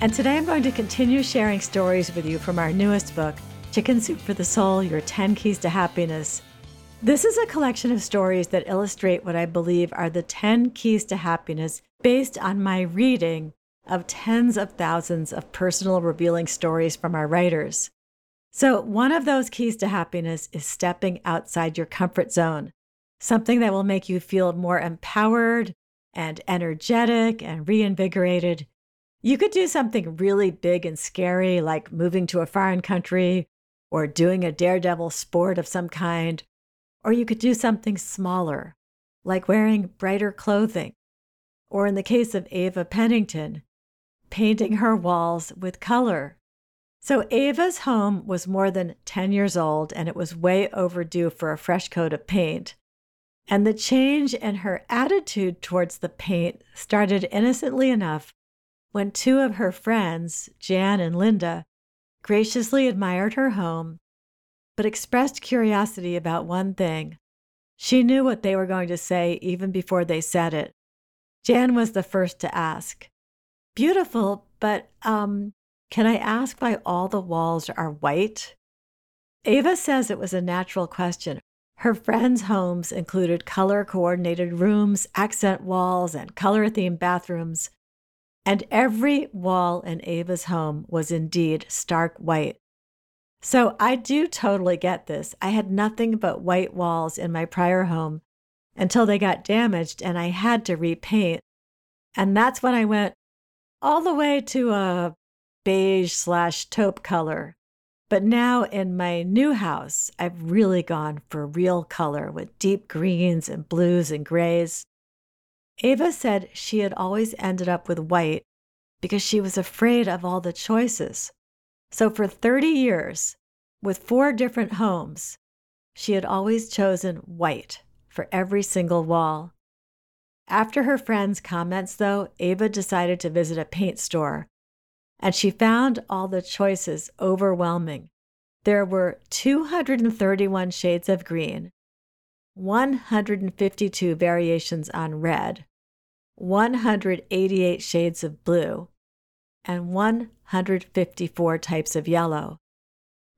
And today I'm going to continue sharing stories with you from our newest book, Chicken Soup for the Soul, Your 10 Keys to Happiness. This is a collection of stories that illustrate what I believe are the 10 keys to happiness based on my reading of tens of thousands of personal revealing stories from our writers. So one of those keys to happiness is stepping outside your comfort zone, something that will make you feel more empowered and energetic and reinvigorated. You could do something really big and scary, like moving to a foreign country or doing a daredevil sport of some kind. Or you could do something smaller, like wearing brighter clothing. Or in the case of Ava Pennington, painting her walls with color. So Ava's home was more than 10 years old, and it was way overdue for a fresh coat of paint. And the change in her attitude towards the paint started innocently enough when two of her friends, Jan and Linda, graciously admired her home, but expressed curiosity about one thing. She knew what they were going to say even before they said it. Jan was the first to ask, "Beautiful, but can I ask why all the walls are white?" Ava says it was a natural question. Her friends' homes included color-coordinated rooms, accent walls, and color-themed bathrooms. And every wall in Ava's home was indeed stark white. So I do totally get this. I had nothing but white walls in my prior home until they got damaged and I had to repaint. And that's when I went all the way to a beige/taupe color. But now in my new house, I've really gone for real color with deep greens and blues and grays. Ava said she had always ended up with white because she was afraid of all the choices. So for 30 years, with 4 different homes, she had always chosen white for every single wall. After her friend's comments, though, Ava decided to visit a paint store, and she found all the choices overwhelming. There were 231 shades of green, 152 variations on red, 188 shades of blue, and 154 types of yellow.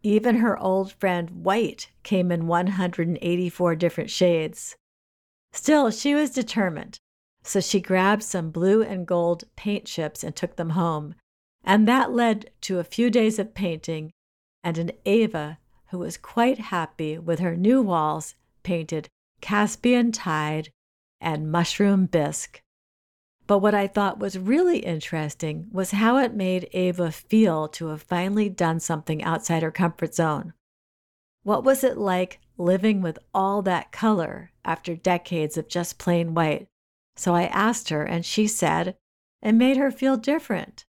Even her old friend white came in 184 different shades. Still, she was determined, so she grabbed some blue and gold paint chips and took them home, and that led to a few days of painting and an Ava who was quite happy with her new walls painted Caspian Tide and Mushroom Bisque. But what I thought was really interesting was how it made Ava feel to have finally done something outside her comfort zone. What was it like living with all that color after decades of just plain white? So I asked her, and she said it made her feel different.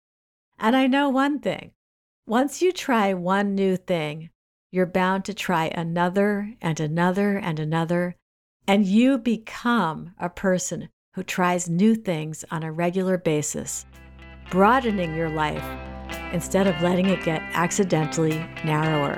And I know one thing. Once you try one new thing, you're bound to try another and another and another, and you become a person who tries new things on a regular basis, broadening your life instead of letting it get accidentally narrower.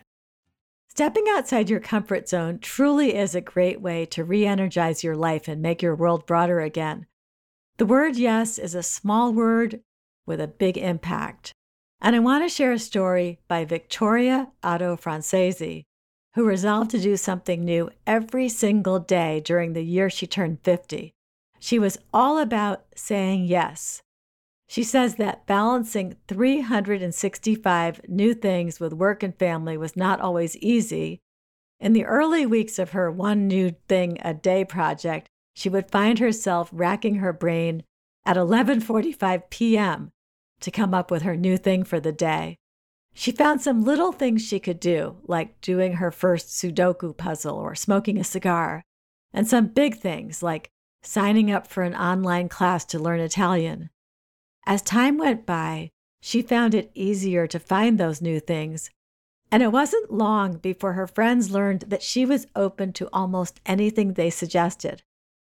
Stepping outside your comfort zone truly is a great way to re-energize your life and make your world broader again. The word yes is a small word with a big impact. And I want to share a story by Victoria Otto Francesi, who resolved to do something new every single day during the year she turned 50. She was all about saying yes. She says that balancing 365 new things with work and family was not always easy. In the early weeks of her one new thing a day project, she would find herself racking her brain at 11:45 p.m. to come up with her new thing for the day. She found some little things she could do, like doing her first Sudoku puzzle or smoking a cigar, and some big things like signing up for an online class to learn Italian. As time went by, she found it easier to find those new things, and it wasn't long before her friends learned that she was open to almost anything they suggested.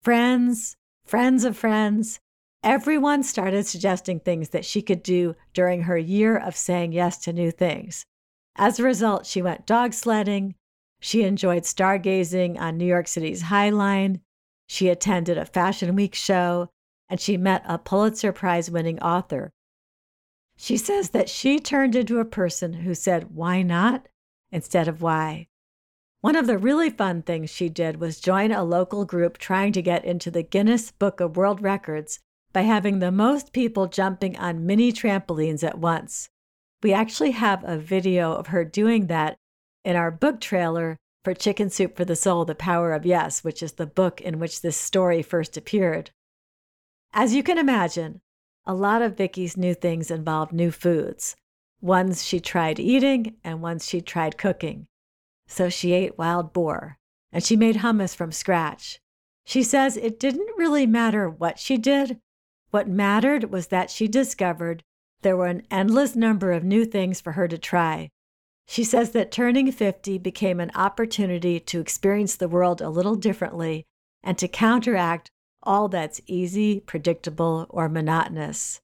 Friends, friends of friends, everyone started suggesting things that she could do during her year of saying yes to new things. As a result, she went dog sledding, she enjoyed stargazing on New York City's High Line, she attended a Fashion Week show, and she met a Pulitzer Prize-winning author. She says that she turned into a person who said, why not, instead of why. One of the really fun things she did was join a local group trying to get into the Guinness Book of World Records by having the most people jumping on mini trampolines at once. We actually have a video of her doing that in our book trailer for Chicken Soup for the Soul, The Power of Yes, which is the book in which this story first appeared. As you can imagine, a lot of Vicki's new things involved new foods, ones she tried eating and ones she tried cooking. So she ate wild boar, and she made hummus from scratch. She says it didn't really matter what she did. What mattered was that she discovered there were an endless number of new things for her to try. She says that turning 50 became an opportunity to experience the world a little differently and to counteract all that's easy, predictable, or monotonous.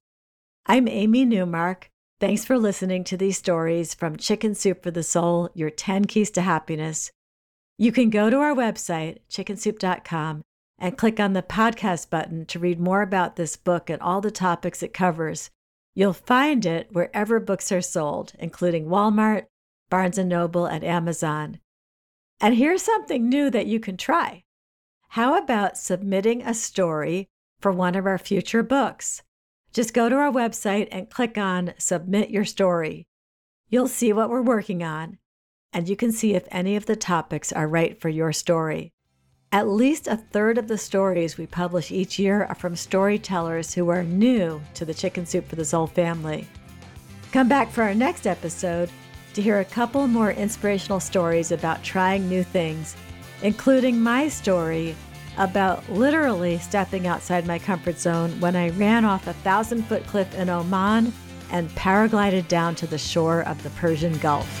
I'm Amy Newmark. Thanks for listening to these stories from Chicken Soup for the Soul, Your 10 Keys to Happiness. You can go to our website, chickensoup.com, and click on the podcast button to read more about this book and all the topics it covers. You'll find it wherever books are sold, including Walmart, Barnes & Noble, and Amazon. And here's something new that you can try. How about submitting a story for one of our future books? Just go to our website and click on Submit Your Story. You'll see what we're working on, and you can see if any of the topics are right for your story. At least a third of the stories we publish each year are from storytellers who are new to the Chicken Soup for the Soul family. Come back for our next episode to hear a couple more inspirational stories about trying new things, including my story about literally stepping outside my comfort zone when I ran off a 1,000-foot cliff in Oman and paraglided down to the shore of the Persian Gulf.